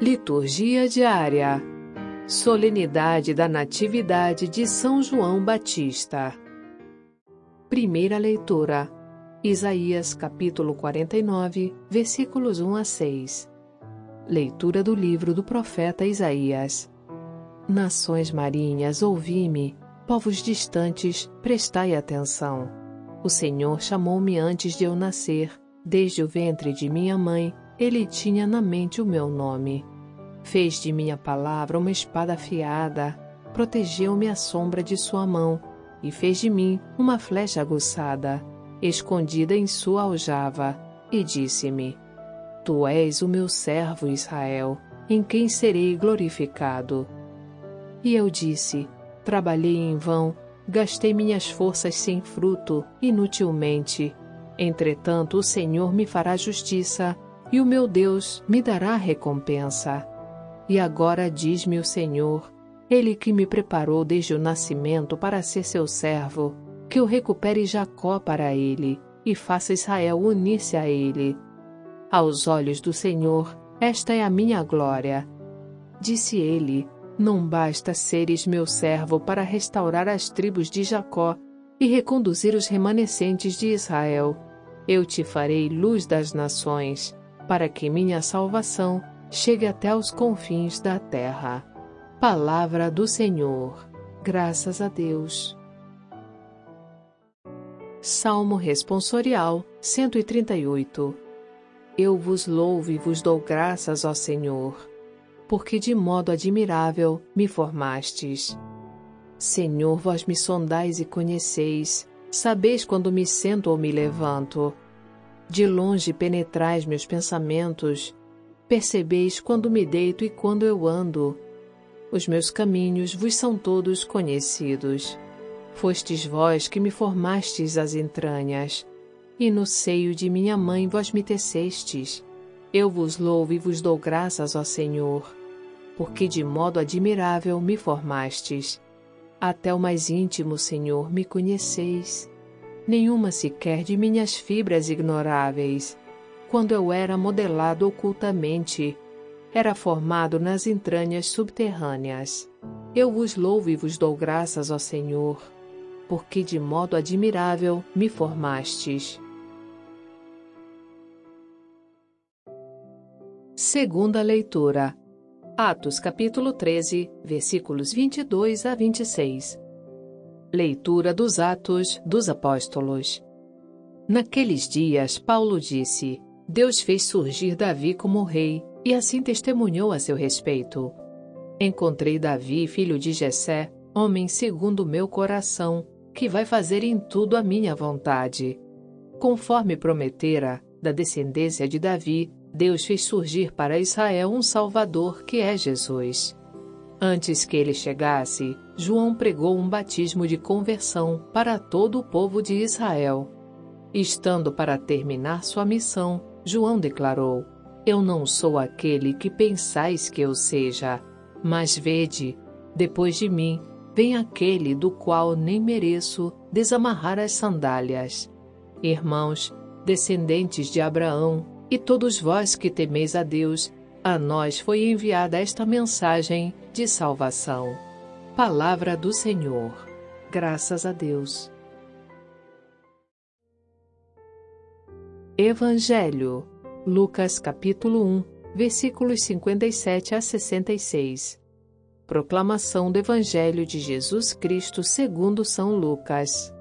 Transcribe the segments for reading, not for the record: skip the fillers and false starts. Liturgia Diária. Solenidade da Natividade de São João Batista. Primeira leitura: Isaías capítulo 49, versículos 1 a 6. Leitura do livro do profeta Isaías. Nações marinhas, ouvi-me; povos distantes, prestai atenção. O Senhor chamou-me antes de eu nascer, desde o ventre de minha mãe, Ele tinha na mente o meu nome. Fez de minha palavra uma espada afiada, protegeu-me à sombra de sua mão, e fez de mim uma flecha aguçada, escondida em sua aljava, e disse-me: Tu és o meu servo Israel, em quem serei glorificado. E eu disse: Trabalhei em vão, gastei minhas forças sem fruto, inutilmente. Entretanto, o Senhor me fará justiça, e o meu Deus me dará recompensa. E agora diz-me o Senhor, Ele que me preparou desde o nascimento para ser seu servo, que eu recupere Jacó para ele, e faça Israel unir-se a ele. Aos olhos do Senhor, esta é a minha glória. Disse ele: Não basta seres meu servo para restaurar as tribos de Jacó e reconduzir os remanescentes de Israel. Eu te farei luz das nações, para que minha salvação chegue até os confins da terra. Palavra do Senhor. Graças a Deus. Salmo responsorial 138. Eu vos louvo e vos dou graças, ó Senhor, porque de modo admirável me formastes. Senhor, vós me sondais e conheceis, sabeis quando me sento ou me levanto. De longe penetrais meus pensamentos, percebeis quando me deito e quando eu ando. Os meus caminhos vos são todos conhecidos. Fostes vós que me formastes as entranhas, e no seio de minha mãe vós me tecestes. Eu vos louvo e vos dou graças, ó Senhor, porque de modo admirável me formastes. Até o mais íntimo, Senhor, me conheceis. Nenhuma sequer de minhas fibras ignoráveis, quando eu era modelado ocultamente, era formado nas entranhas subterrâneas. Eu vos louvo e vos dou graças, ó Senhor, porque de modo admirável me formastes. Segunda leitura: Atos capítulo 13, versículos 22 a 26. Leitura dos Atos dos Apóstolos. Naqueles dias, Paulo disse: Deus fez surgir Davi como rei, e assim testemunhou a seu respeito: Encontrei Davi, filho de Jessé, homem segundo o meu coração, que vai fazer em tudo a minha vontade. Conforme prometera, da descendência de Davi, Deus fez surgir para Israel um Salvador, que é Jesus. Antes que ele chegasse, João pregou um batismo de conversão para todo o povo de Israel. Estando para terminar sua missão, João declarou: Eu não sou aquele que pensais que eu seja, mas vede, depois de mim, vem aquele do qual nem mereço desamarrar as sandálias. Irmãos, descendentes de Abraão, e todos vós que temeis a Deus, a nós foi enviada esta mensagem de salvação. Palavra do Senhor. Graças a Deus. Evangelho. Lucas capítulo 1, versículos 57 a 66. Proclamação do Evangelho de Jesus Cristo segundo São Lucas.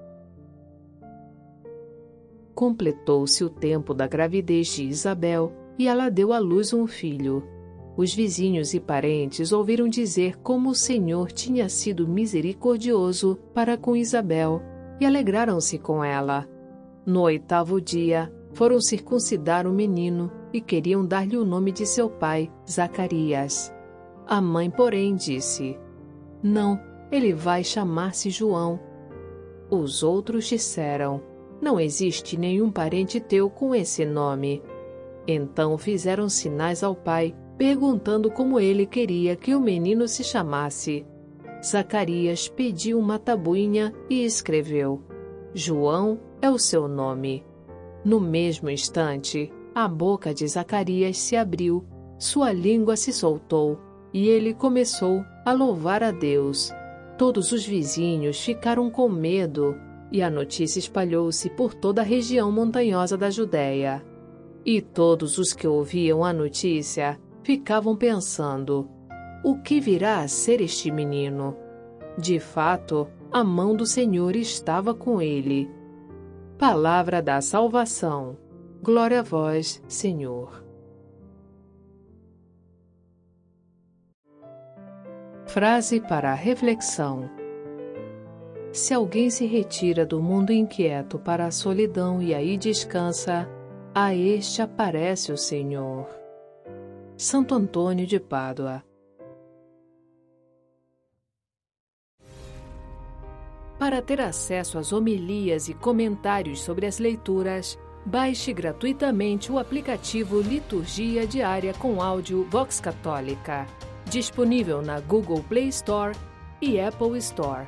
Completou-se o tempo da gravidez de Isabel, e ela deu à luz um filho. Os vizinhos e parentes ouviram dizer como o Senhor tinha sido misericordioso para com Isabel, e alegraram-se com ela. No 8º dia, foram circuncidar o menino, e queriam dar-lhe o nome de seu pai, Zacarias. A mãe, porém, disse: Não, ele vai chamar-se João. Os outros disseram: Não existe nenhum parente teu com esse nome. Então fizeram sinais ao pai, perguntando como ele queria que o menino se chamasse. Zacarias pediu uma tabuinha e escreveu: João é o seu nome. No mesmo instante, a boca de Zacarias se abriu, sua língua se soltou e ele começou a louvar a Deus. Todos os vizinhos ficaram com medo e a notícia espalhou-se por toda a região montanhosa da Judéia. E todos os que ouviam a notícia ficavam pensando: o que virá a ser este menino? De fato, a mão do Senhor estava com ele. Palavra da salvação. Glória a vós, Senhor. Frase para a reflexão. Se alguém se retira do mundo inquieto para a solidão e aí descansa, a este aparece o Senhor. Santo Antônio de Pádua. Para ter acesso às homilias e comentários sobre as leituras, baixe gratuitamente o aplicativo Liturgia Diária com Áudio Vox Católica, disponível na Google Play Store e Apple Store.